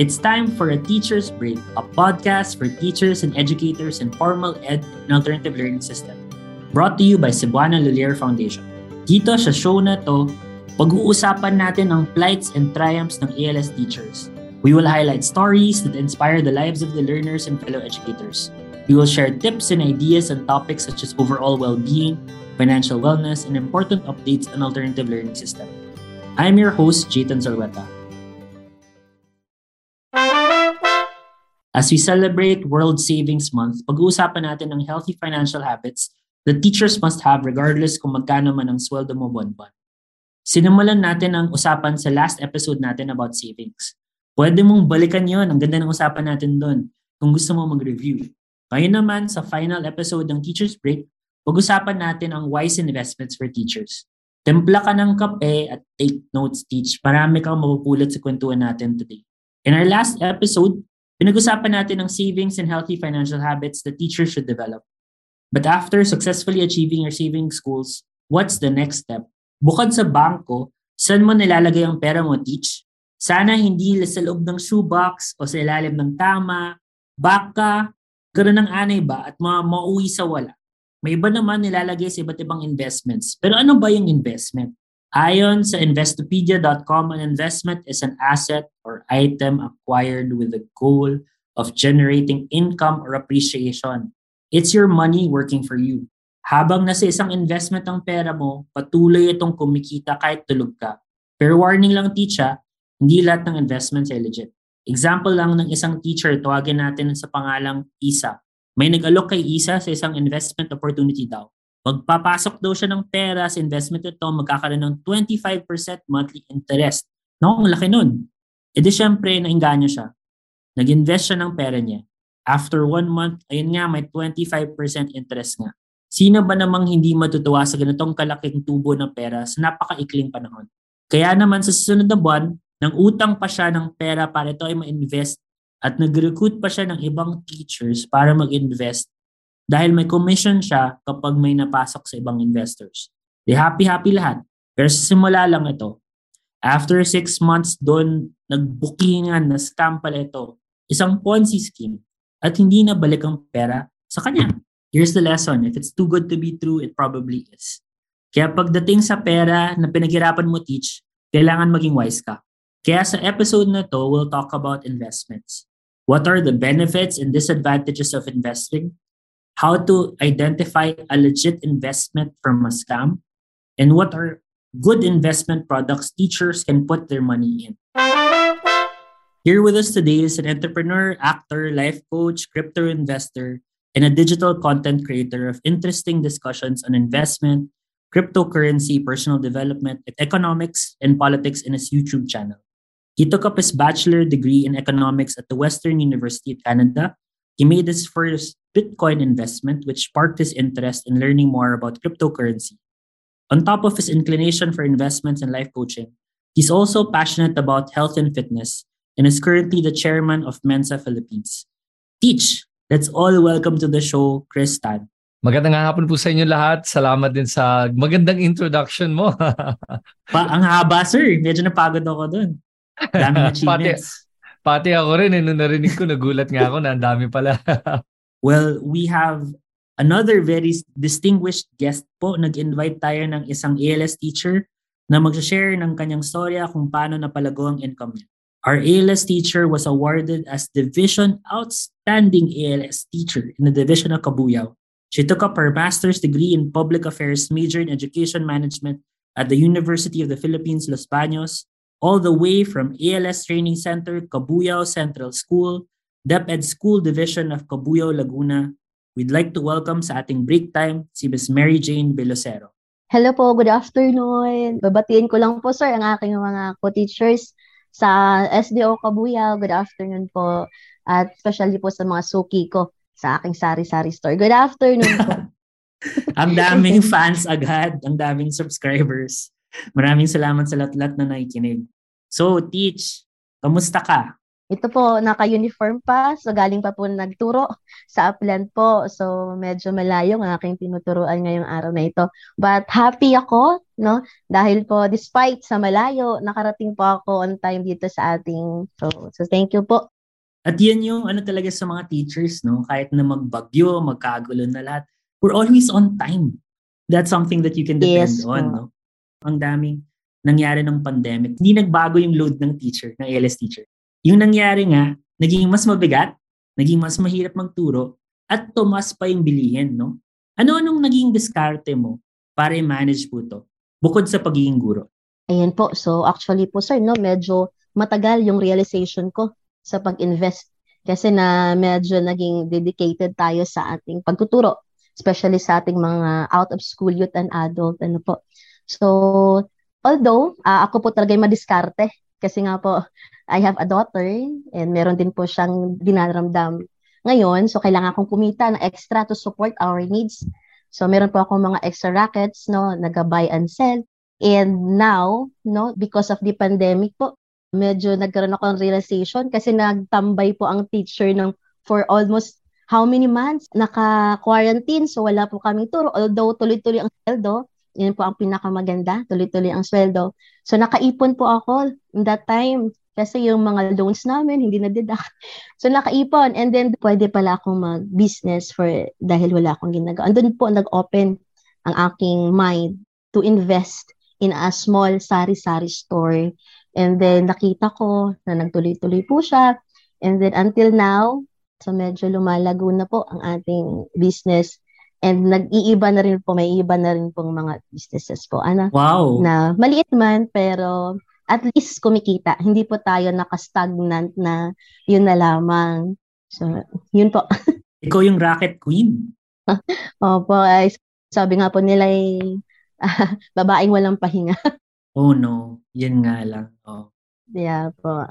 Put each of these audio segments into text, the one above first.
It's time for a Teacher's Break, a podcast for teachers and educators in formal ed and alternative learning system. Brought to you by Cebuana Lhuillier Foundation. Dito sa show na to, pag-uusapan natin ang plights and triumphs ng ALS teachers. We will highlight stories that inspire the lives of the learners and fellow educators. We will share tips and ideas on topics such as overall well-being, financial wellness, and important updates on alternative learning system. I'm your host, Jitan Zorweta. As we celebrate World Savings Month, pag-uusapan natin ang healthy financial habits that teachers must have regardless kung magkano man ang sweldo mo buwan-buwan. Sinimulan natin ang usapan sa last episode natin about savings. Pwede mong balikan yon, ang ganda ng usapan natin doon kung gusto mo mag-review. Ngayon naman, sa final episode ng Teacher's Break, pag-usapan natin ang wise investments for teachers. Templa ka ng kape at take notes, teach. Marami kang mapupulot sa kwentuhan natin today. In our last episode, pinag-usapan natin ang savings and healthy financial habits that teachers should develop. But after successfully achieving your savings goals, what's the next step? Bukod sa bangko, saan mo nilalagay ang pera mo, teach? Sana hindi sa loob ng shoebox o sa ilalim ng kama, baka, ganoon ng anay ba at mauwi sa wala. May iba naman nilalagay sa iba't ibang investments. Pero ano ba yung investment? Ayon sa investopedia.com, an investment is an asset or item acquired with the goal of generating income or appreciation. It's your money working for you. Habang nasa isang investment ang pera mo, patuloy itong kumikita kahit tulog ka. Pero warning lang, teacher, hindi lahat ng investments ay legit. Example lang ng isang teacher, tawagin natin sa pangalang Isa. May nag-alok kay Isa sa isang investment opportunity daw. Magpapasok daw siya ng pera sa investment ito, magkakaroon ng 25% monthly interest. Naku, ang laki nun. E di syempre, nainganyo siya. Nag-invest siya ng pera niya. After 1 month, ayun nga, may 25% interest nga. Sino ba namang hindi matutuwa sa ganitong kalaking tubo ng pera sa napakaikling panahon? Kaya naman sa susunod na buwan, nang utang pa siya ng pera para ito ay ma-invest at nag-recruit pa siya ng ibang teachers para mag-invest dahil may commission siya kapag may napasok sa ibang investors. They happy-happy lahat. Pero simula lang ito. After 6 months doon, nagbukingan na scam pala ito. Isang Ponzi scheme. At hindi na balik ang pera sa kanya. Here's the lesson. If it's too good to be true, it probably is. Kaya pagdating sa pera na pinaghirapan mo, teach, kailangan maging wise ka. Kaya sa episode na to, we'll talk about investments. What are the benefits and disadvantages of investing? How to identify a legit investment from a scam, and what are good investment products teachers can put their money in. Here with us today is an entrepreneur, actor, life coach, crypto investor, and a digital content creator of interesting discussions on investment, cryptocurrency, personal development, economics, and politics in his YouTube channel. He took up his bachelor degree in economics at the Western University of Canada. He made his first Bitcoin investment, which sparked his interest in learning more about cryptocurrency. On top of his inclination for investments and life coaching, he's also passionate about health and fitness and is currently the chairman of Mensa Philippines. Teach! Let's all welcome to the show, Chris Tan. Magandang hapon po sa inyo lahat. Salamat din sa magandang introduction mo. Ang haba, sir. Medyo napagod ako dun. Daming achievements. Pati ako rin. Nung narinig ko, nagulat nga ako na ang dami pala. Well, we have another very distinguished guest po. Nag-invite tayo ng isang ALS teacher na mag-share ng kanyang storya kung paano napalago ang income niya. Our ALS teacher was awarded as Division Outstanding ALS Teacher in the Division of Cabuyao. She took up her master's degree in public affairs, major in education management at the University of the Philippines Los Baños, all the way from ALS Training Center, Cabuyao Central School, DepEd School Division of Cabuyao, Laguna. We'd like to welcome sa ating break time si Ms. Mary Jane Villocero. Hello po, good afternoon. Babatiin ko lang po sir ang aking mga co-teachers sa SDO Cabuyao. Good afternoon po at especially po sa mga suki ko sa aking sari-sari store. Good afternoon po. Ang daming fans agad, ang daming subscribers. Maraming salamat sa lahat-lahat na nakikinig. So, Teach, kamusta ka? Ito po, naka-uniform pa. So, galing pa po nagturo sa Upland po. So, medyo malayo ang aking tinuturuan ngayong araw na ito. But happy ako, no? Dahil po, despite sa malayo, nakarating po ako on time dito sa ating show. So, thank you po. At yan yung ano talaga sa mga teachers, no? Kahit na magbagyo, magkagulo na lahat, we're always on time. That's something that you can depend on, no? Ang daming nangyari ng pandemic. Hindi nagbago yung load ng teacher, ng ALS teacher. Yung nangyari nga, naging mas mabigat, naging mas mahirap magturo, at tumas pa yung bilihin, no? Ano-anong naging diskarte mo para i-manage po to, bukod sa pagiging guro? Ayan po. So actually po, sir, no, medyo matagal yung realization ko sa pag-invest. Kasi na medyo naging dedicated tayo sa ating pagtuturo, especially sa ating mga out-of-school youth and adult, ano po. So, although, ako po talaga yung madiskarte, kasi nga po, I have a daughter and meron din po siyang dinaramdam ngayon. So, kailangan akong kumita ng extra to support our needs. So, meron po akong mga extra rackets, no, nag-buy and sell. And now, no, because of the pandemic po, medyo nagkaroon ako ng realization kasi nagtambay po ang teacher ng for almost how many months naka-quarantine. So, wala po kaming turo. Although, tuloy-tuloy ang sweldo. Yan po ang pinakamaganda. Tuloy-tuloy ang sweldo. So, nakaipon po ako in that time. Kasi yung mga loans namin, hindi na-deduct. So, nakaipon. And then, pwede pala akong mag-business dahil wala akong ginagawa. Andun po, nag-open ang aking mind to invest in a small sari-sari store. And then, nakita ko na nagtuloy-tuloy po siya. And then, until now, so medyo lumalago na po ang ating business. And nag-iiba na rin po, may iba na rin pong mga businesses po. Ano? Wow! Na maliit man, pero at least kumikita. Hindi po tayo nakastagnant na yun na lamang. So, yun po. Ikaw yung racket queen. Opo. Sabi nga po nila, babaeng walang pahinga. Oh no. Yan nga lang. Oh. Yeah po.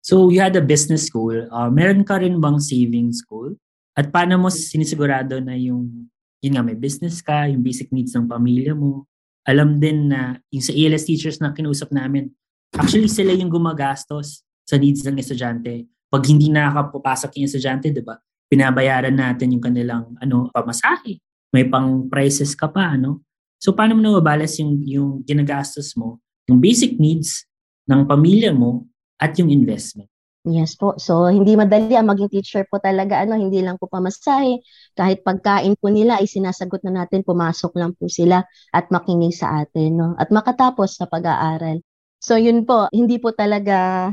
So, you had a business school. Meron ka rin bang savings school? At paano mo sinisigurado na yung, yun nga, may business ka, yung basic needs ng pamilya mo? Alam din na yung sa ALS teachers na kinusap namin, actually, sila yung gumagastos sa needs ng estudyante. Pag hindi nakakapapasok yung estudyante, di ba? Pinabayaran natin yung kanilang pamasahe. May pang prices ka pa, ano? So, paano mo nababalance yung ginagastos mo, yung basic needs ng pamilya mo at yung investment? Yes po. So, hindi madali ang maging teacher po talaga. Ano, hindi lang po pamasahe. Kahit pagkain po nila, ay sinasagot na natin, pumasok lang po sila at makinig sa atin, no? At makatapos sa pag-aaral. So, yun po, hindi po talaga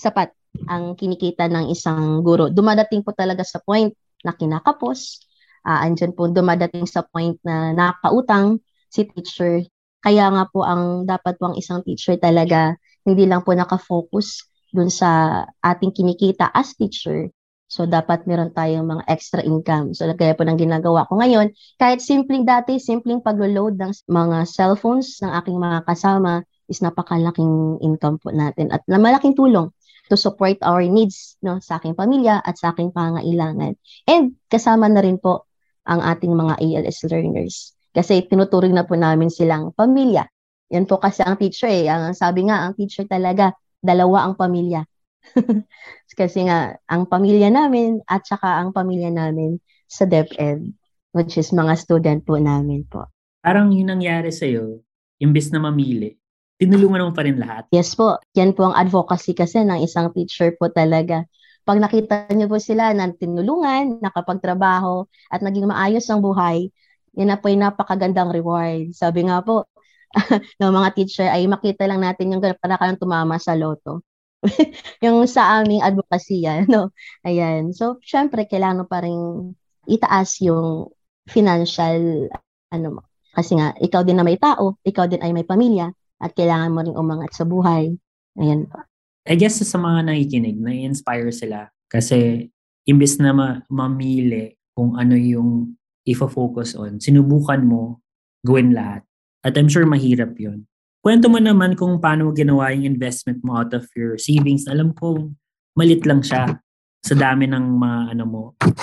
sapat ang kinikita ng isang guro. Dumadating po talaga sa point na kinakapos. Andyan po, dumadating sa point na nakautang si teacher. Kaya nga po, ang dapat po ang isang teacher talaga, hindi lang po nakafocus dun sa ating kinikita as teacher. So, dapat meron tayong mga extra income. So, kaya po nang ginagawa ko ngayon, kahit simpleng pag-load ng mga cellphones ng aking mga kasama, is napakalaking income po natin at malaking tulong to support our needs, no, sa aking pamilya at sa aking pangailangan. And kasama na rin po ang ating mga ALS learners kasi tinuturing na po namin silang pamilya. Yan po kasi ang teacher eh. Ang sabi nga, ang teacher talaga, dalawa ang pamilya. Kasi nga, ang pamilya namin at saka ang pamilya namin sa DepEd, which is mga student po namin po. Parang yun nangyari sa'yo, imbis na mamili, tinulungan mo pa rin lahat. Yes po. Yan po ang advocacy kasi ng isang teacher po talaga. Pag nakita niyo po sila na tinulungan, nakapagtrabaho, at naging maayos ang buhay, yan na po yung napakagandang reward. Sabi nga po ng mga teacher ay makita lang natin yung para ka lang tumama sa loto. Yung sa aming advocacy yan. No? Ayan. So, syempre, kailangan pa rin itaas yung financial, kasi nga, ikaw din na may tao, ikaw din ay may pamilya, at kailangan mo rin umangat sa buhay. Ayan pa. I guess sa mga nakikinig, na-inspire sila. Kasi imbis na mamili kung ano yung i-focus on, sinubukan mo gawin lahat. At I'm sure mahirap yun. Kwento mo naman kung paano mo ginawa yung investment mo out of your savings. Alam ko, malit lang siya sa dami ng mga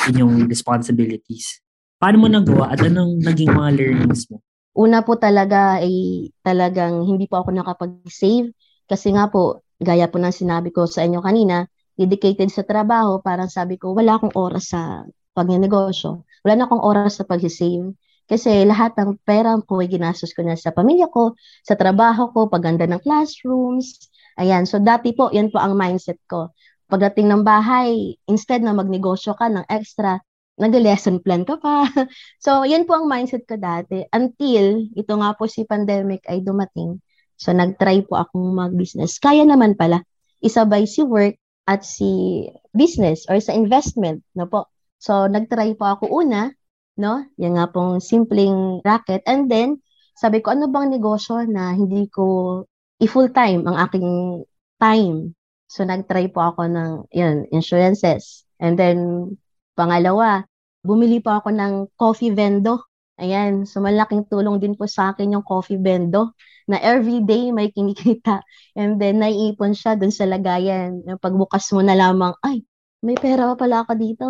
inyong responsibilities. Paano mo nagawa at anong naging mga learnings mo? Una po talaga ay talagang hindi po ako nakapag-save kasi nga po, gaya po ng sinabi ko sa inyo kanina, dedicated sa trabaho, parang sabi ko, wala akong oras sa pagnenegosyo. Wala na akong oras sa pag-save. Kasi lahat ng pera ko ay ginastos ko na sa pamilya ko, sa trabaho ko, pagganda ng classrooms. Ayan, so dati po, yan po ang mindset ko. Pagdating ng bahay, instead na magnegosyo ka ng extra, nag-lesson plan ka pa. So, yan po ang mindset ko dati. Until, ito nga po si pandemic ay dumating. So, nag-try po akong mag-business. Kaya naman pala, isabay si work at si business or sa investment, no po. So, nag-try po ako una, no? Yan nga pong simpleng racket. And then, sabi ko, ano bang negosyo na hindi ko i-full-time ang aking time? So, nag-try po ako ng, yun, insurances. And then, pangalawa, bumili po ako ng coffee vendo. Ayan, so malaking tulong din po sa akin yung coffee vendo na everyday may kinikita. And then, naiipon siya dun sa lagayan. Pagbukas mo na lamang, ay, may pera pa pala ako dito.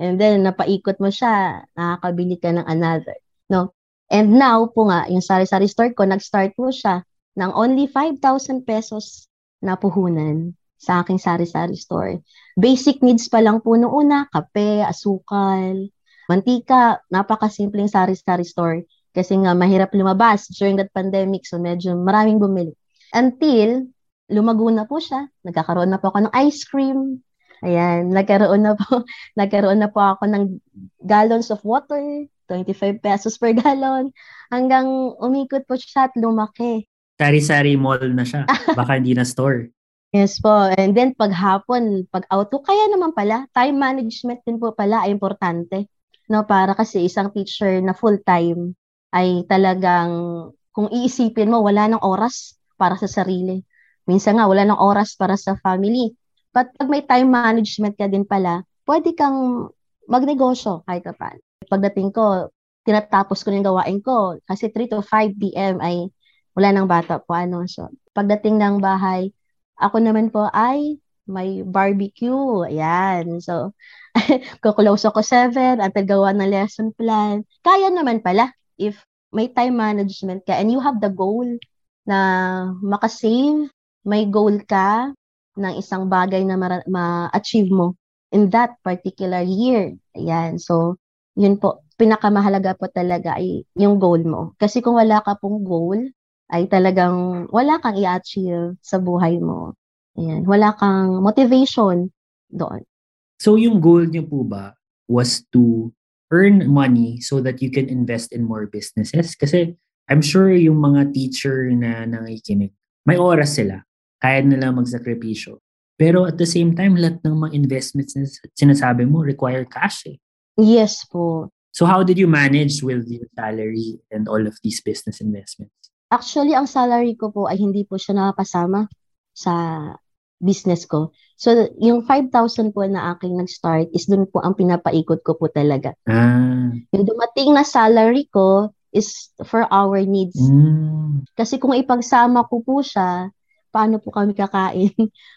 And then, napaikot mo siya, nakakabili ka ng another. No? And now po nga, yung sari-sari store ko, nag-start po siya ng only 5,000 pesos na puhunan sa aking sari-sari store. Basic needs pa lang po noong una, kape, asukal, mantika, napakasimpleng sari-sari store. Kasi nga, mahirap lumabas during that pandemic, so medyo maraming bumili. Until, lumago na po siya, nagkakaroon na po ako ng ice cream. Ayan, nagkaroon na po ako ng gallons of water, 25 pesos per gallon, hanggang umikot po siya at lumaki. Sari-sari mall na siya, baka hindi na store. Yes po, and then paghapon, pag-auto, kaya naman pala, time management din po pala ay importante. No, para kasi isang teacher na full-time ay talagang, kung iisipin mo, wala ng oras para sa sarili. Minsan nga, wala ng oras para sa family. But pag may time management ka din pala, pwede kang magnegosyo kahit ka pa. Pagdating ko, tinatapos ko yung gawain ko kasi 3 to 5 p.m. ay wala ng bata po. Ano? So, pagdating ng bahay, ako naman po ay may barbecue. Ayan. So, kukulose ako 7 until gawa ng lesson plan. Kaya naman pala if may time management ka and you have the goal na makasave, may goal ka, ng isang bagay na ma-achieve mo in that particular year. Ayan. So, yun po. Pinakamahalaga po talaga ay yung goal mo. Kasi kung wala ka pong goal, ay talagang wala kang i-achieve sa buhay mo. Ayan. Wala kang motivation doon. So, yung goal niyo po ba was to earn money so that you can invest in more businesses? Kasi I'm sure yung mga teacher na nangikinig, may oras sila. Kaya nila magsakripisyo. Pero at the same time, lahat ng mga investments na sinasabi mo require cash eh. Yes po. So how did you manage with your salary and all of these business investments? Actually, ang salary ko po ay hindi po siya nakakasama sa business ko. So yung 5,000 po na aking nag-start is dun po ang pinapaikot ko po talaga. Ah. Yung dumating na salary ko is for our needs. Mm. Kasi kung ipagsama ko po siya, paano po kami kakain,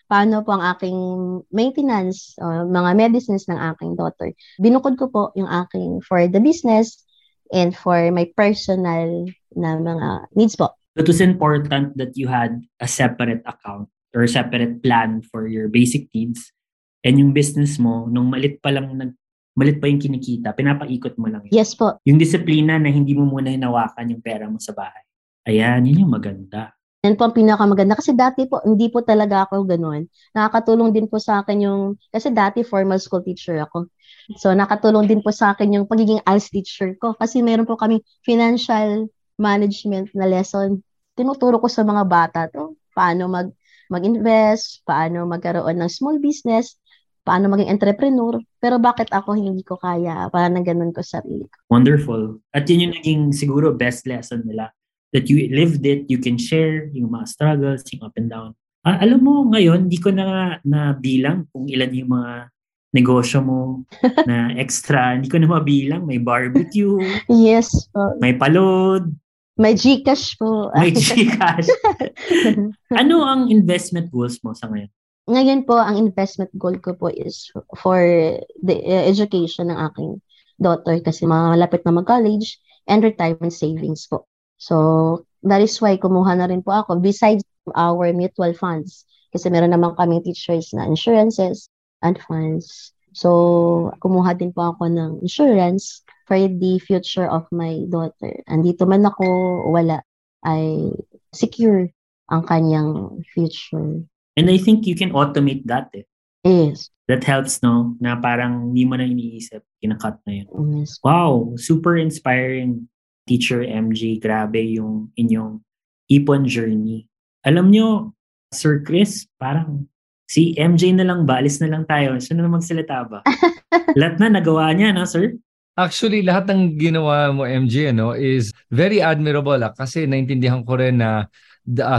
paano po ang aking maintenance, mga medicines ng aking daughter. Binukod ko po yung aking for the business and for my personal na mga needs po. It was important that you had a separate account or separate plan for your basic needs and yung business mo, nung malit pa yung kinikita, pinapaikot mo lang. Yes po. Yung disiplina na hindi mo muna hinawakan yung pera mo sa bahay. Ayan, yun yung maganda. Yan po ang pinakamaganda. Kasi dati po, hindi po talaga ako ganun. Nakakatulong din po sa akin yung, kasi dati formal school teacher ako. So, nakatulong din po sa akin yung pagiging ALS teacher ko. Kasi mayroon po kami financial management na lesson. Tinuturo ko sa mga bata to. Paano mag-invest, paano magkaroon ng small business, paano maging entrepreneur. Pero bakit ako hindi ko kaya? Parang ganun ko sarili ko. Wonderful. At yun yung naging siguro best lesson nila. That you lived it, you can share yung mga struggles, yung up and down. Alam mo, ngayon, di ko na nabilang kung ilan yung mga negosyo mo na extra. Hindi ko na mabilang. May barbecue. Yes po. May palod. May Gcash po. May Gcash. Ano ang investment goals mo sa ngayon? Ngayon po, ang investment goal ko po is for the education ng aking daughter kasi malapit na mag-college and retirement savings po. So, that is why kumuha na rin po ako besides our mutual funds. Kasi meron naman kaming teachers na insurances and funds. So, kumuha din po ako ng insurance for the future of my daughter. Andito man ako, wala, ay secure ang kanyang future. And I think you can automate that. Eh. Yes. That helps, no? Na parang hindi mo na iniisip, kinakat na yun. Yes. Wow, super inspiring, Teacher MJ. Grabe yung inyong ipon journey. Alam nyo, Sir Chris, parang si MJ na lang ba? Alis na lang tayo. Siya na magsalita ba? Lahat na nagawa niya, no, sir? Actually, lahat ng ginawa mo, MJ, ano, is very admirable. Kasi naintindihan ko rin na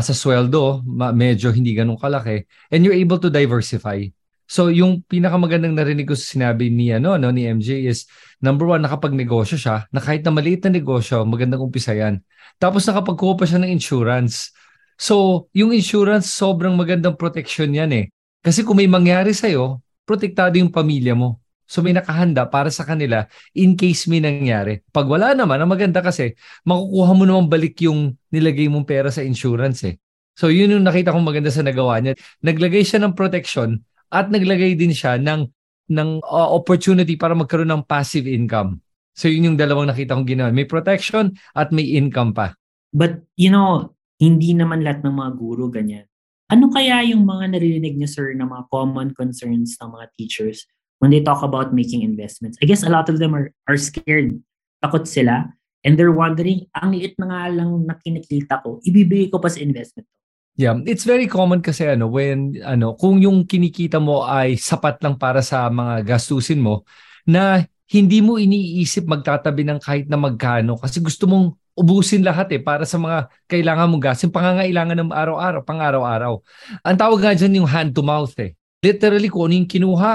sa sweldo, medyo hindi ganun kalaki. And you're able to diversify. So, yung pinakamagandang narinig ko sa sinabi ni, ni MJ is, number one, nakapagnegosyo siya. Na kahit na maliit na negosyo, magandang umpisa yan. Tapos nakapagkuha pa siya ng insurance. So, yung insurance, sobrang magandang protection yan eh. Kasi kung may mangyari sa'yo, protektado yung pamilya mo. So may nakahanda para sa kanila in case may nangyari. Pag wala naman, ang maganda kasi, makukuha mo naman balik yung nilagay mong pera sa insurance eh. So yun yung nakita kong maganda sa nagawa niya. Naglagay siya ng protection at naglagay din siya ng opportunity para magkaroon ng passive income. So yun yung dalawang nakita kong ginawa. May protection at may income pa. But hindi naman lahat ng mga guro ganyan. Ano kaya yung mga narinig niyo, sir, na mga common concerns ng mga teachers when they talk about making investments? I guess a lot of them are scared. Takot sila. And they're wondering, ang liit na nga lang na kinikita ko, ibibigay ko pa sa investment. Yeah, it's very common kasi kung yung kinikita mo ay sapat lang para sa mga gastusin mo, na hindi mo iniisip magtatabi ng kahit na magkano kasi gusto mong ubusin lahat eh para sa mga kailangan mong gas, yung pangangailangan ng araw-araw, pang-araw-araw. Ang tawag nga dyan yung hand to mouth eh. Literally kung ano yung kinuha,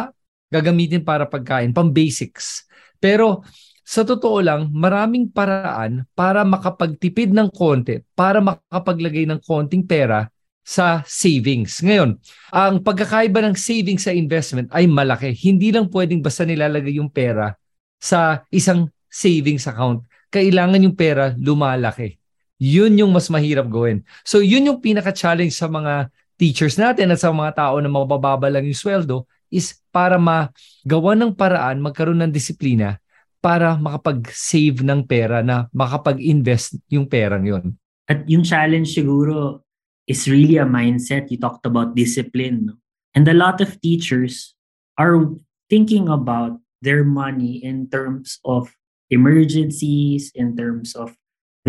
gagamitin para pagkain, pang basics. Pero sa totoo lang, maraming paraan para makapagtipid ng konti, para makapaglagay ng konting pera sa savings. Ngayon, ang pagkakaiba ng savings sa investment ay malaki. Hindi lang pwedeng basta nilalagay yung pera sa isang savings account. Kailangan yung pera lumalaki. Yun yung mas mahirap gawin. So yun yung pinaka-challenge sa mga teachers natin at sa mga tao na mabababa lang yung sweldo is para magawa ng paraan, magkaroon ng disiplina para makapag-save ng pera, na makapag-invest yung perang yun. At yung challenge siguro is really a mindset. You talked about discipline. No? And a lot of teachers are thinking about their money in terms of emergencies, in terms of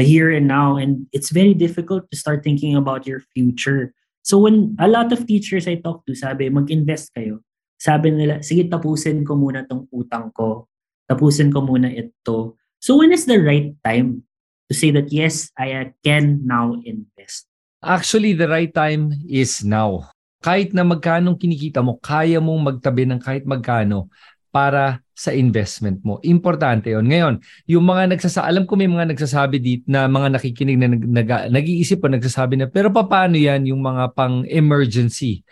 the here and now, and it's very difficult to start thinking about your future. So when a lot of teachers I talk to, sabi, mag-invest kayo. Sabi nila, sige, tapusin ko muna tong utang ko. Tapusin ko muna ito. So when is the right time to say that, yes, I can now invest? Actually, the right time is now. Kahit na magkano kinikita mo, kaya mong magtabi ng kahit magkano para sa investment mo. Importante yun. Ngayon, yung mga alam ko may mga nagsasabi dito na mga nakikinig na nag-iisip o nagsasabi na, pero paano yan yung mga pang-emergency?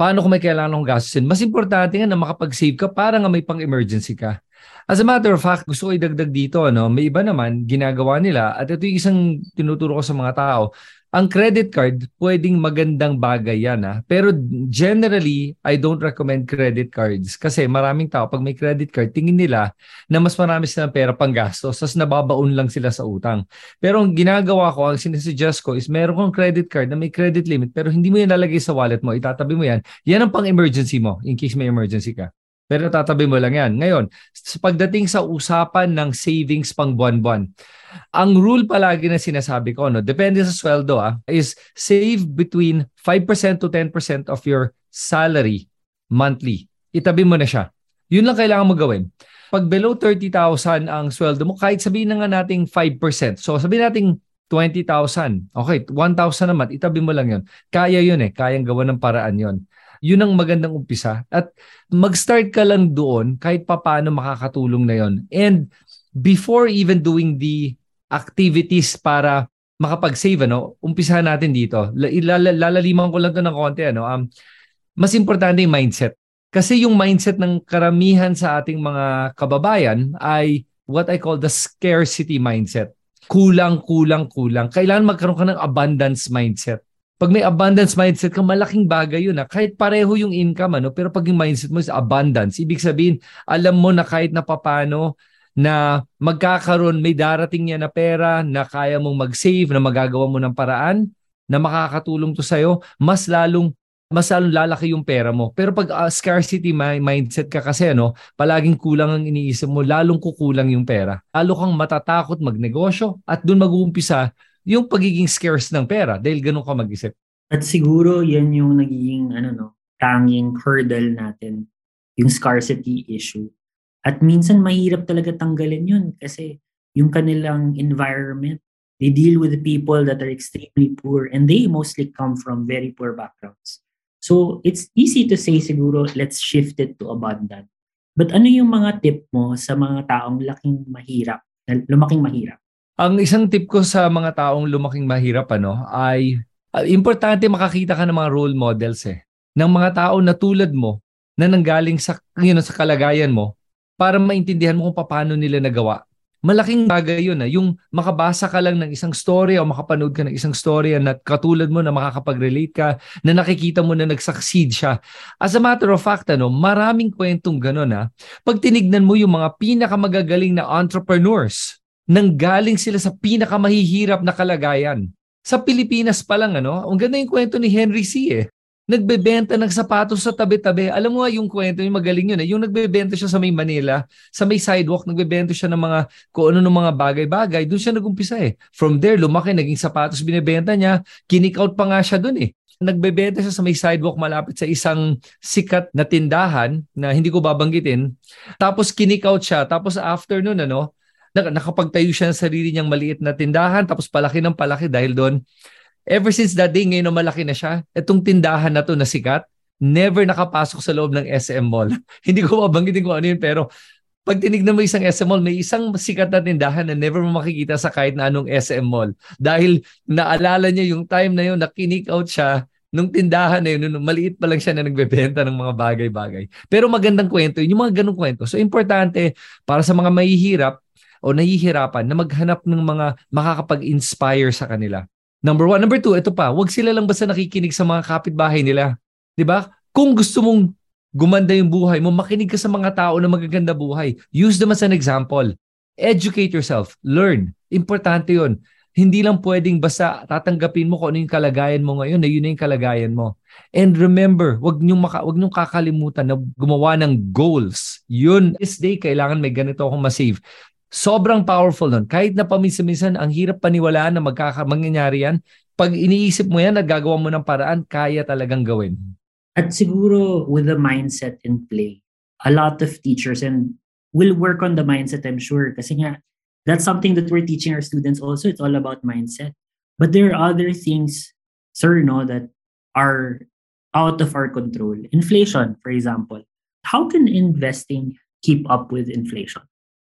Paano kung may kailangan ng gastusin? Mas importante nga na makapag-save ka para nga may pang-emergency ka. As a matter of fact, gusto ko idagdag dito, may iba naman ginagawa nila, at ito yung isang tinuturo ko sa mga tao, ang credit card, pwedeng magandang bagay yan. Pero generally, I don't recommend credit cards. Kasi maraming tao, pag may credit card, tingin nila na mas marami silang pera pang gastos, tapos nababaon lang sila sa utang. Pero ang ginagawa ko, ang sinasuggest ko is meron kang credit card na may credit limit, pero hindi mo yan lalagay sa wallet mo, itatabi mo yan. Yan ang pang-emergency mo, in case may emergency ka. Pero tatabi mo lang yan. Ngayon, pagdating sa usapan ng savings pang buwan-buwan, ang rule palagi na sinasabi ko, depende sa sweldo, is save between 5% to 10% of your salary monthly. Itabi mo na siya. Yun lang kailangan mo gawin. Pag below 30,000 ang sweldo mo, kahit sabihin na nga natin 5%. So sabihin natin 20,000. Okay, 1,000 a month. Itabi mo lang yun. Kaya yun eh. Kayang gawa ng paraan yun. Yun ang magandang umpisa. At mag-start ka lang doon kahit paano makakatulong na yun. And before even doing the activities para makapag-save, umpisahan natin dito. Lalaliman ko lang ito ng konti. Mas importante yung mindset. Kasi yung mindset ng karamihan sa ating mga kababayan ay what I call the scarcity mindset. Kulang. Kailangan magkaroon ka ng abundance mindset. Pag may abundance mindset ka, malaking bagay yun. Kahit pareho yung income, pero pag yung mindset mo is abundance, ibig sabihin, alam mo na kahit na papano na magkakaroon, may darating niya na pera, na kaya mong mag-save, na magagawa mo ng paraan, na makakatulong to sa'yo, mas lalong lalaki yung pera mo. Pero pag scarcity mindset ka kasi, palaging kulang ang iniisip mo, lalong kukulang yung pera. Lalo kang matatakot magnegosyo at dun mag-uumpisa yung pagiging scarce ng pera dahil ganun ka mag-isip. At siguro yan yung nagiging tanging hurdle natin, yung scarcity issue. At minsan mahirap talaga tanggalin yun kasi yung kanilang environment, they deal with people that are extremely poor and they mostly come from very poor backgrounds. So, it's easy to say siguro, let's shift it to abundant. But ano yung mga tip mo sa mga taong lumaking mahirap? Ang isang tip ko sa mga taong lumaking mahirap ay importante makakita ka ng mga role models ng mga tao na tulad mo na nanggaling sa, sa kalagayan mo para maintindihan mo kung paano nila nagawa. Malaking bagay yun. Yung makabasa ka lang ng isang story o makapanood ka ng isang story na katulad mo na makakapag-relate ka, na nakikita mo na nag-succeed siya. As a matter of fact, maraming kwentong ganun. Pag tinignan mo yung mga pinakamagagaling na entrepreneurs, nanggaling sila sa pinakamahihirap na kalagayan. Sa Pilipinas pa lang, ang ganda yung kwento ni Henry C. Nagbebenta ng sapatos sa tabi-tabi. Alam mo yung kwento, yung magaling yun. Yung nagbebenta siya sa may Manila, sa may sidewalk, nagbebenta siya ng mga kung ano ng mga bagay-bagay. Doon siya nagumpisa From there, lumaki, naging sapatos binebenta niya. Kinik-out pa nga siya doon Nagbebenta siya sa may sidewalk malapit sa isang sikat na tindahan na hindi ko babanggitin. Tapos kinik-out siya. Tapos after noon, nakapagtayo siya ng sarili niyang maliit na tindahan. Tapos palaki ng palaki dahil doon. Ever since that day, ngayon malaki na siya. Itong tindahan na to na sikat, never nakapasok sa loob ng SM Mall. Hindi ko mabanggitin kung ano yun, pero pag tinignan mo isang SM Mall, may isang sikat na tindahan na never mo makikita sa kahit na anong SM Mall. Dahil naalala niya yung time na yun, nakinik out siya nung tindahan na yun, nung maliit pa lang siya na nagbebenta ng mga bagay-bagay. Pero magandang kwento yun, yung mga ganong kwento. So importante para sa mga mahihirap o nahihirapan na maghanap ng mga makakapag-inspire sa kanila. Number one. Number two, ito pa, wag sila lang basta nakikinig sa mga kapitbahay nila. Diba? Kung gusto mong gumanda yung buhay mo, makinig ka sa mga tao na magaganda buhay. Use them as an example. Educate yourself. Learn. Importante yun. Hindi lang pwedeng basta tatanggapin mo kung ano yung kalagayan mo ngayon na yun na yung kalagayan mo. And remember, wag niyong kakalimutan na gumawa ng goals. Yun, this day, kailangan may ganito akong ma-save. Sobrang powerful nun. Kahit na paminsan-minsan, ang hirap paniwalaan na mangyayari yan. Pag iniisip mo yan at gagawa mo ng paraan, kaya talagang gawin. At siguro with the mindset in play, a lot of teachers and will work on the mindset, I'm sure. Kasi nga, that's something that we're teaching our students also. It's all about mindset. But there are other things, that are out of our control. Inflation, for example. How can investing keep up with inflation?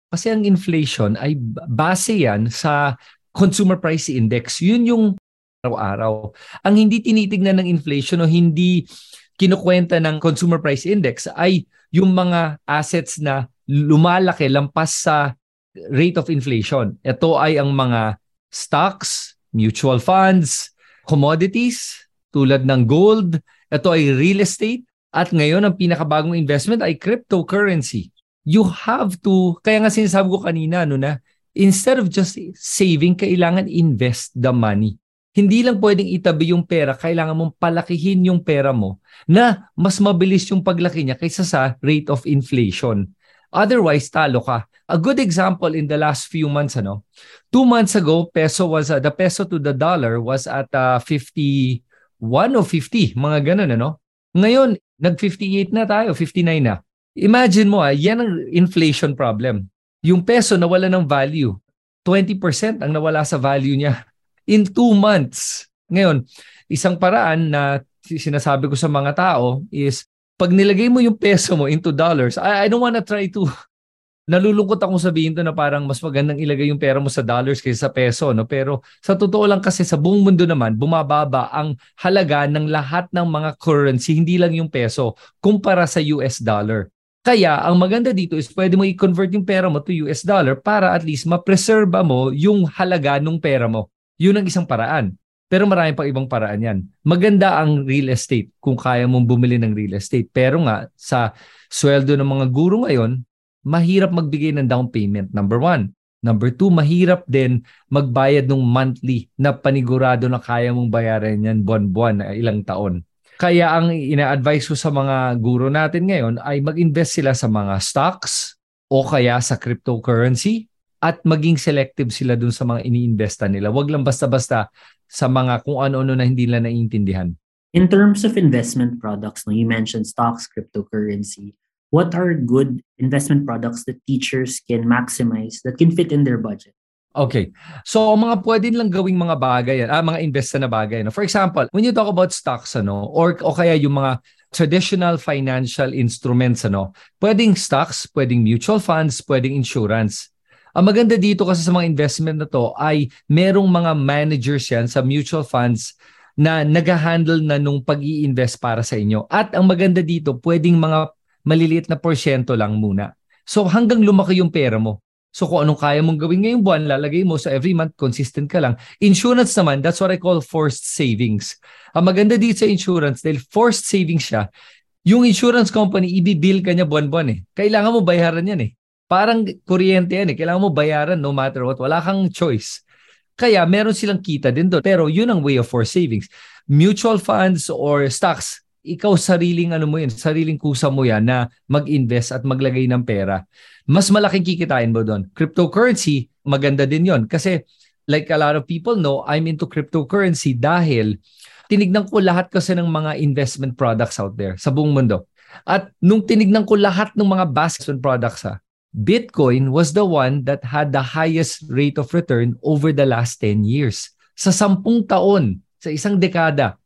Kasi ang inflation ay base yan sa Consumer Price Index. Yun yung araw-araw. Ang hindi tinitignan ng inflation o hindi kinukwenta ng Consumer Price Index ay yung mga assets na lumalaki lampas sa rate of inflation. Ito ay ang mga stocks, mutual funds, commodities tulad ng gold. Ito ay real estate. At ngayon, ang pinakabagong investment ay cryptocurrency. You have to, kaya nga sinasabi ko kanina, instead of just saving, kailangan invest the money. Hindi lang pwedeng itabi yung pera, kailangan mong palakihin yung pera mo na mas mabilis yung paglaki niya kaysa sa rate of inflation. Otherwise, talo ka. A good example in the last few months, 2 months ago, the peso to the dollar was at 51 o 50, mga ganun, Ngayon, nag-58 na tayo, 59 na. Imagine mo, yan ang inflation problem. Yung peso nawala ng value. 20% ang nawala sa value niya in 2 months. Ngayon, isang paraan na sinasabi ko sa mga tao is pag nilagay mo yung peso mo into dollars, I don't wanna try to... Nalulungkot akong sabihin to na parang mas magandang ilagay yung pera mo sa dollars kaysa sa peso. Pero sa totoo lang kasi sa buong mundo naman, bumababa ang halaga ng lahat ng mga currency, hindi lang yung peso, kumpara sa US dollar. Kaya, ang maganda dito is pwede mo i-convert yung pera mo to US dollar para at least ma-preserve mo yung halaga ng pera mo. Yun ang isang paraan. Pero maraming pang ibang paraan yan. Maganda ang real estate kung kaya mong bumili ng real estate. Pero nga, sa sweldo ng mga guro ngayon, mahirap magbigay ng down payment, number one. Number two, mahirap din magbayad ng monthly na panigurado na kaya mong bayaran yan buwan-buwan na ilang taon. Kaya ang ina-advise ko sa mga guro natin ngayon ay mag-invest sila sa mga stocks o kaya sa cryptocurrency. At maging selective sila dun sa mga iniinvesta nila. Huwag lang basta-basta sa mga kung ano-ano na hindi nila naiintindihan. In terms of investment products, no, you mentioned stocks, cryptocurrency. What are good investment products that teachers can maximize that can fit in their budget? Okay. So, mga pwede lang gawing mga bagay, mga investa na bagay. No? For example, when you talk about stocks, or kaya yung mga traditional financial instruments, pwedeng stocks, pwedeng mutual funds, pwedeng insurance. Ang maganda dito kasi sa mga investment na to ay merong mga managers yan sa mutual funds na nag-handle na nung pag-i-invest para sa inyo. At ang maganda dito, pwedeng mga maliliit na porsyento lang muna. So hanggang lumaki yung pera mo. So kung anong kaya mong gawin ngayong buwan, lalagay mo. So every month, consistent ka lang. Insurance naman, that's what I call forced savings. Ang maganda dito sa insurance, dahil forced savings siya, yung insurance company, ibibill ka niya buwan-buwan eh. Kailangan mo bayaran yan eh. Parang kuryente yan eh. Kailangan mo bayaran no matter what. Wala kang choice. Kaya meron silang kita din doon. Pero yun ang way of forced savings. Mutual funds or stocks, ikaw sariling ano mo yun, sariling kusa mo yan na mag-invest at maglagay ng pera. Mas malaking kikitain mo doon. Cryptocurrency, maganda din yun. Kasi like a lot of people know, I'm into cryptocurrency dahil tinignan ko lahat kasi ng mga investment products out there sa buong mundo. At nung tinignan ko lahat ng mga basket products Bitcoin was the one that had the highest rate of return over the last 10 years. Sa 10 taon, sa isang dekada,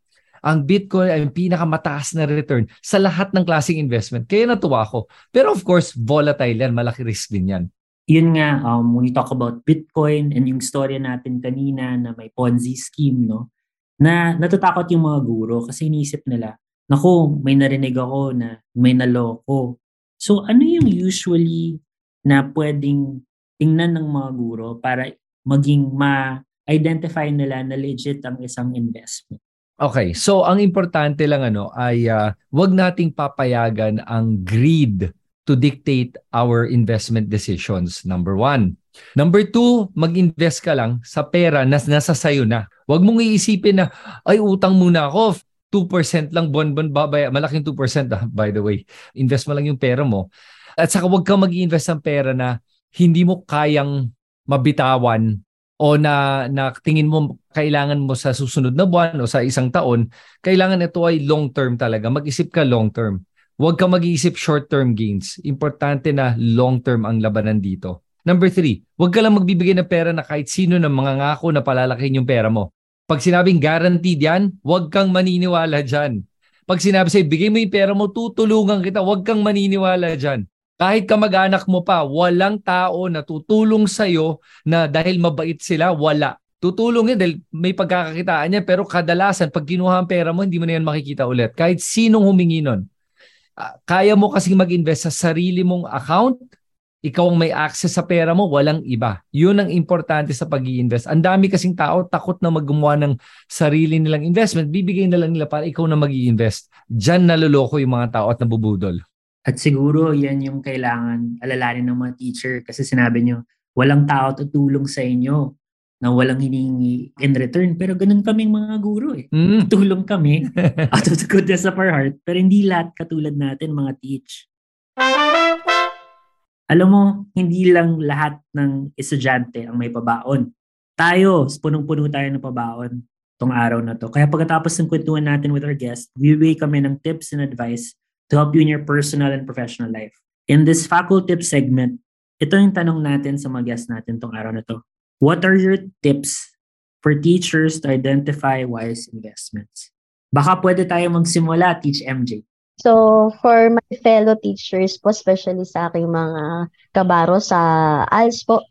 ang Bitcoin ay pinakamataas na return sa lahat ng klaseng investment. Kaya natuwa ako. Pero of course, volatile yan. Malaki risk din yan. Yun nga, when you talk about Bitcoin and yung storya natin kanina na may Ponzi scheme, no? Na natatakot yung mga guro kasi iniisip nila, naku, may narinig ako na may naloko. So ano yung usually na pwedeng tingnan ng mga guro para maging ma-identify nila na legit ang isang investment? Okay, so ang importante lang ay wag nating papayagan ang greed to dictate our investment decisions, number one. Number two, mag-invest ka lang sa pera na nasa sayo na. Wag mong iisipin na, ay utang muna ako, 2% lang buwan-buwan babaya. Malaking 2% by the way. Invest mo lang yung pera mo. At saka huwag kang mag-i-invest ng pera na hindi mo kayang mabitawan o na tingin mo kailangan mo sa susunod na buwan o sa isang taon. Kailangan ito ay long-term talaga. Mag-isip ka long-term. Huwag kang mag-iisip short-term gains. Importante na long-term ang labanan dito. Number three, huwag ka lang magbibigay ng pera na kahit sino ng mga ngako na palalakihin yung pera mo. Pag sinabing guaranteed yan, huwag kang maniniwala dyan. Pag sinabi sa'yo, bigay mo yung pera mo, tutulungan kita, huwag kang maniniwala dyan. Kahit kamag-anak mo pa, walang tao na tutulong sa'yo na dahil mabait sila, wala. Tutulong yan dahil may pagkakakitaan niya, pero kadalasan, pag kinuha ang pera mo, hindi mo na yan makikita ulit. Kahit sinong humingi nun. Kaya mo kasing mag-invest sa sarili mong account, ikaw ang may access sa pera mo, walang iba. Yun ang importante sa pag-i-invest. Ang dami kasing tao, takot na maggumawa ng sarili nilang investment, bibigay na lang nila para ikaw na mag-i-invest. Diyan naluloko yung mga tao at nabubudol. At siguro yan yung kailangan alalanin ng mga teacher kasi sinabi nyo, walang tao tutulong sa inyo na walang hiningi in return. Pero ganun kaming mga guro eh. Tulong kami out of the goodness of our heart. Pero hindi lahat katulad natin mga teach. Alam mo, hindi lang lahat ng estudyante ang may pabaon. Tayo, punong-puno tayo ng pabaon tong araw na to. Kaya pagkatapos ng kwentuhan natin with our guest, bibigay kami ng tips and advice to help you in your personal and professional life. In this Faculty Tip segment, ito yung tanong natin sa mga guests natin tong araw na to. What are your tips for teachers to identify wise investments? Baka pwede tayo magsimula, Teach MJ. So, for my fellow teachers po, especially sa aking mga kabaro sa ALS po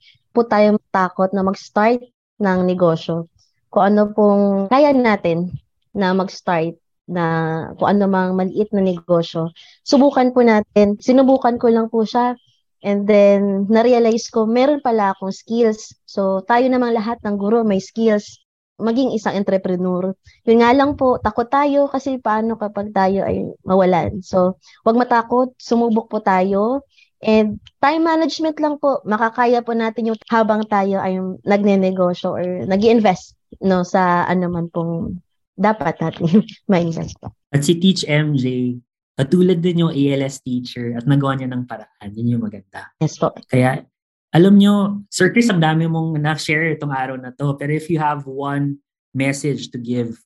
tayo matakot na mag-start ng negosyo. Kung ano pong kaya natin na mag-start na kung ano mang maliit na negosyo. Subukan po natin. Sinubukan ko lang po siya. And then, na-realize ko, meron pala akong skills. So, tayo namang lahat ng guro may skills. maging isang entrepreneur. Yun nga lang po, takot tayo kasi paano kapag tayo ay mawalan. So, huwag matakot, sumubok po tayo. And time management lang po, makakaya po natin yung habang tayo ay nagnenegosyo or nag-i-invest no, sa anuman pong dapat natin ma-invest po. At si Teach MJ, katulad din yung ALS teacher at nagawa niya ng paraan. Yun yung maganda. Yes po. Kaya, alam nyo, Sir Chris, ang dami mong na-share itong araw na to. Pero if you have one message to give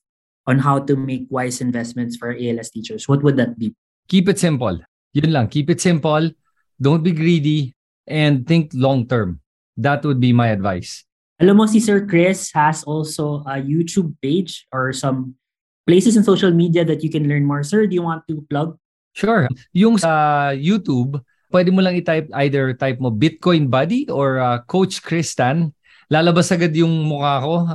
on how to make wise investments for ALS teachers, what would that be? Keep it simple. Yun lang, keep it simple. Don't be greedy and think long-term. That would be my advice. Alam mo, si Sir Chris has also a YouTube page or some places in social media that you can learn more. Sir, do you want to plug? Sure. Yung sa YouTube, pwede mo lang i-type, either type mo Bitcoin Buddy or Coach Chris Tan. Lalabas agad yung mukha ko.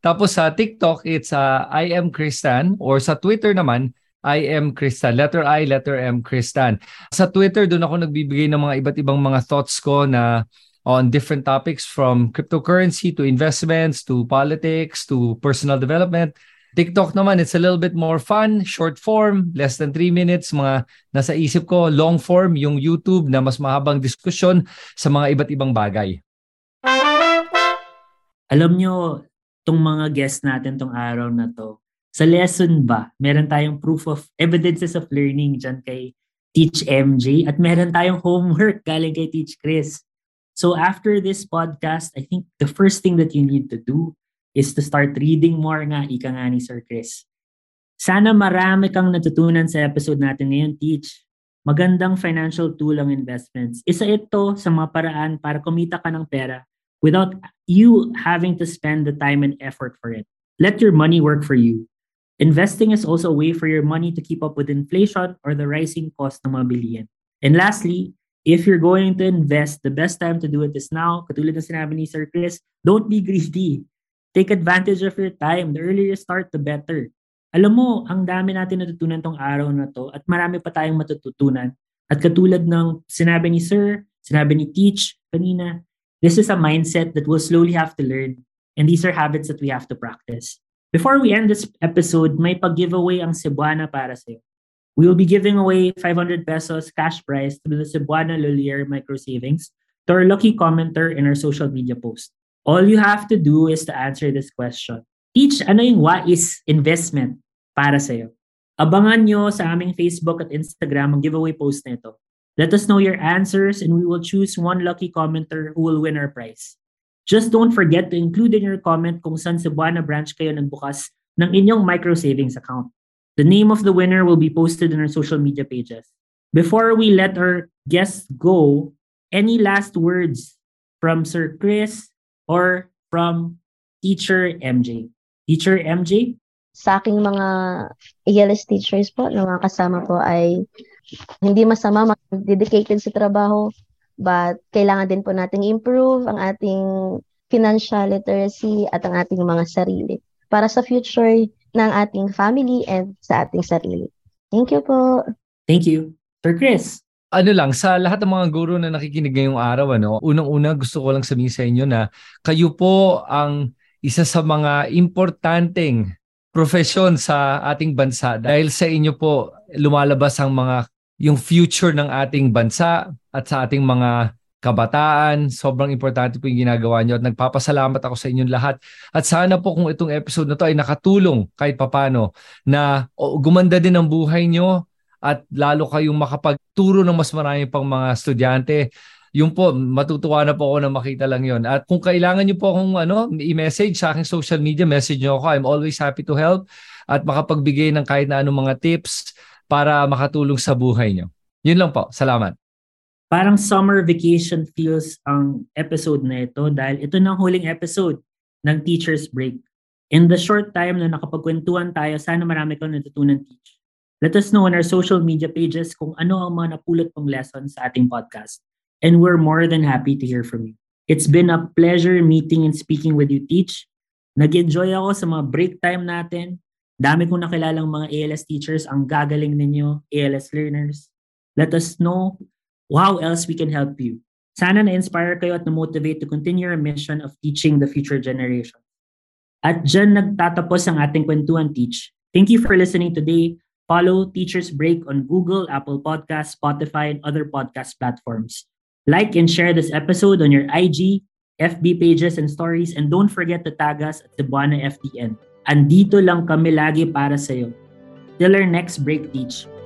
Tapos sa TikTok, it's I am Chris Tan. Or sa Twitter naman, I am Chris Tan. Letter I, letter M, Chris Tan. Sa Twitter, doon ako nagbibigay ng mga iba't ibang mga thoughts ko na on different topics from cryptocurrency to investments to politics to personal development. TikTok naman, it's a little bit more fun, short form, less than 3 minutes, mga nasa isip ko, long form, yung YouTube na mas mahabang diskusyon sa mga iba't ibang bagay. Alam nyo, itong mga guests natin itong araw na to, sa lesson ba, meron tayong proof of evidences of learning dyan kay Teach MJ at meron tayong homework galing kay Teach Chris. So after this podcast, I think the first thing that you need to do is to start reading more nga, ika nga ni Sir Chris. Sana marami kang natutunan sa episode natin ngayon, Teach. Magandang financial tool ang investments. Isa ito sa mga paraan para kumita ka ng pera without you having to spend the time and effort for it. Let your money work for you. Investing is also a way for your money to keep up with inflation or the rising cost ng mabilihan. And lastly, if you're going to invest, the best time to do it is now. Katulad ng sinabi ni Sir Chris, don't be greedy. Take advantage of your time. The earlier you start, the better. Alam mo, ang dami natin natutunan tong araw na to at marami pa tayong matututunan. At katulad ng sinabi ni Sir, sinabi ni Teach kanina, this is a mindset that we'll slowly have to learn and these are habits that we have to practice. Before we end this episode, may pag-giveaway ang Cebuana para sa'yo. We will be giving away 500 pesos cash prize through the Cebuana Lhuillier Micro Savings to our lucky commenter in our social media post. All you have to do is to answer this question. Teach, ano yung what is investment para sa'yo? Abangan nyo sa aming Facebook at Instagram ang giveaway post nito. Let us know your answers and we will choose one lucky commenter who will win our prize. Just don't forget to include in your comment kung saan Cebuana branch kayo nagbukas ng inyong micro savings account. The name of the winner will be posted in our social media pages. Before we let our guests go, any last words from Sir Chris or from Teacher MJ? Teacher MJ? Sa aking mga ALS teachers po, na mga kasama po ay hindi masama, dedicated sa trabaho, but kailangan din po nating improve ang ating financial literacy at ang ating mga sarili para sa future ng ating family and sa ating sarili. Thank you po. Thank you. Sir Chris? Ano lang, sa lahat ng mga guro na nakikinig ngayong araw, ano, unang-una gusto ko lang sabihin sa inyo na kayo po ang isa sa mga importanteng profesyon sa ating bansa. Dahil sa inyo po lumalabas ang mga yung future ng ating bansa at sa ating mga kabataan. Sobrang importante po yung ginagawa nyo at nagpapasalamat ako sa inyong lahat. At sana po kung itong episode na to ay nakatulong kahit papano na gumanda din ang buhay nyo at lalo kayong makapagturo ng mas marami pang mga estudyante. Yun po, matutuwa na po ako na makita lang yon. At kung kailangan nyo po akong i-message sa aking social media, message nyo ako. I'm always happy to help at makapagbigay ng kahit na anong mga tips para makatulong sa buhay nyo. Yun lang po, salamat. Parang summer vacation feels ang episode na ito dahil ito na ang huling episode ng Teacher's Break. In the short time na nakapagkwentuhan tayo, sana marami kang natutunan, Teach. Let us know on our social media pages kung ano ang mga napulot pang lessons sa ating podcast. And we're more than happy to hear from you. It's been a pleasure meeting and speaking with you, Teach. Nag-enjoy ako sa mga break time natin. Dami kong nakilalang mga ALS teachers. Ang gagaling ninyo, ALS learners. Let us know how else we can help you. Sana na-inspire kayo at na-motivate to continue your mission of teaching the future generation. At dyan nagtatapos ang ating Kwentuhan Teach. Thank you for listening today. Follow Teacher's Break on Google, Apple Podcasts, Spotify, and other podcast platforms. Like and share this episode on your IG, FB pages, and stories. And don't forget to tag us at Cebuana FTN. Andito lang kami lagi para sa'yo. Till our next break, Teach.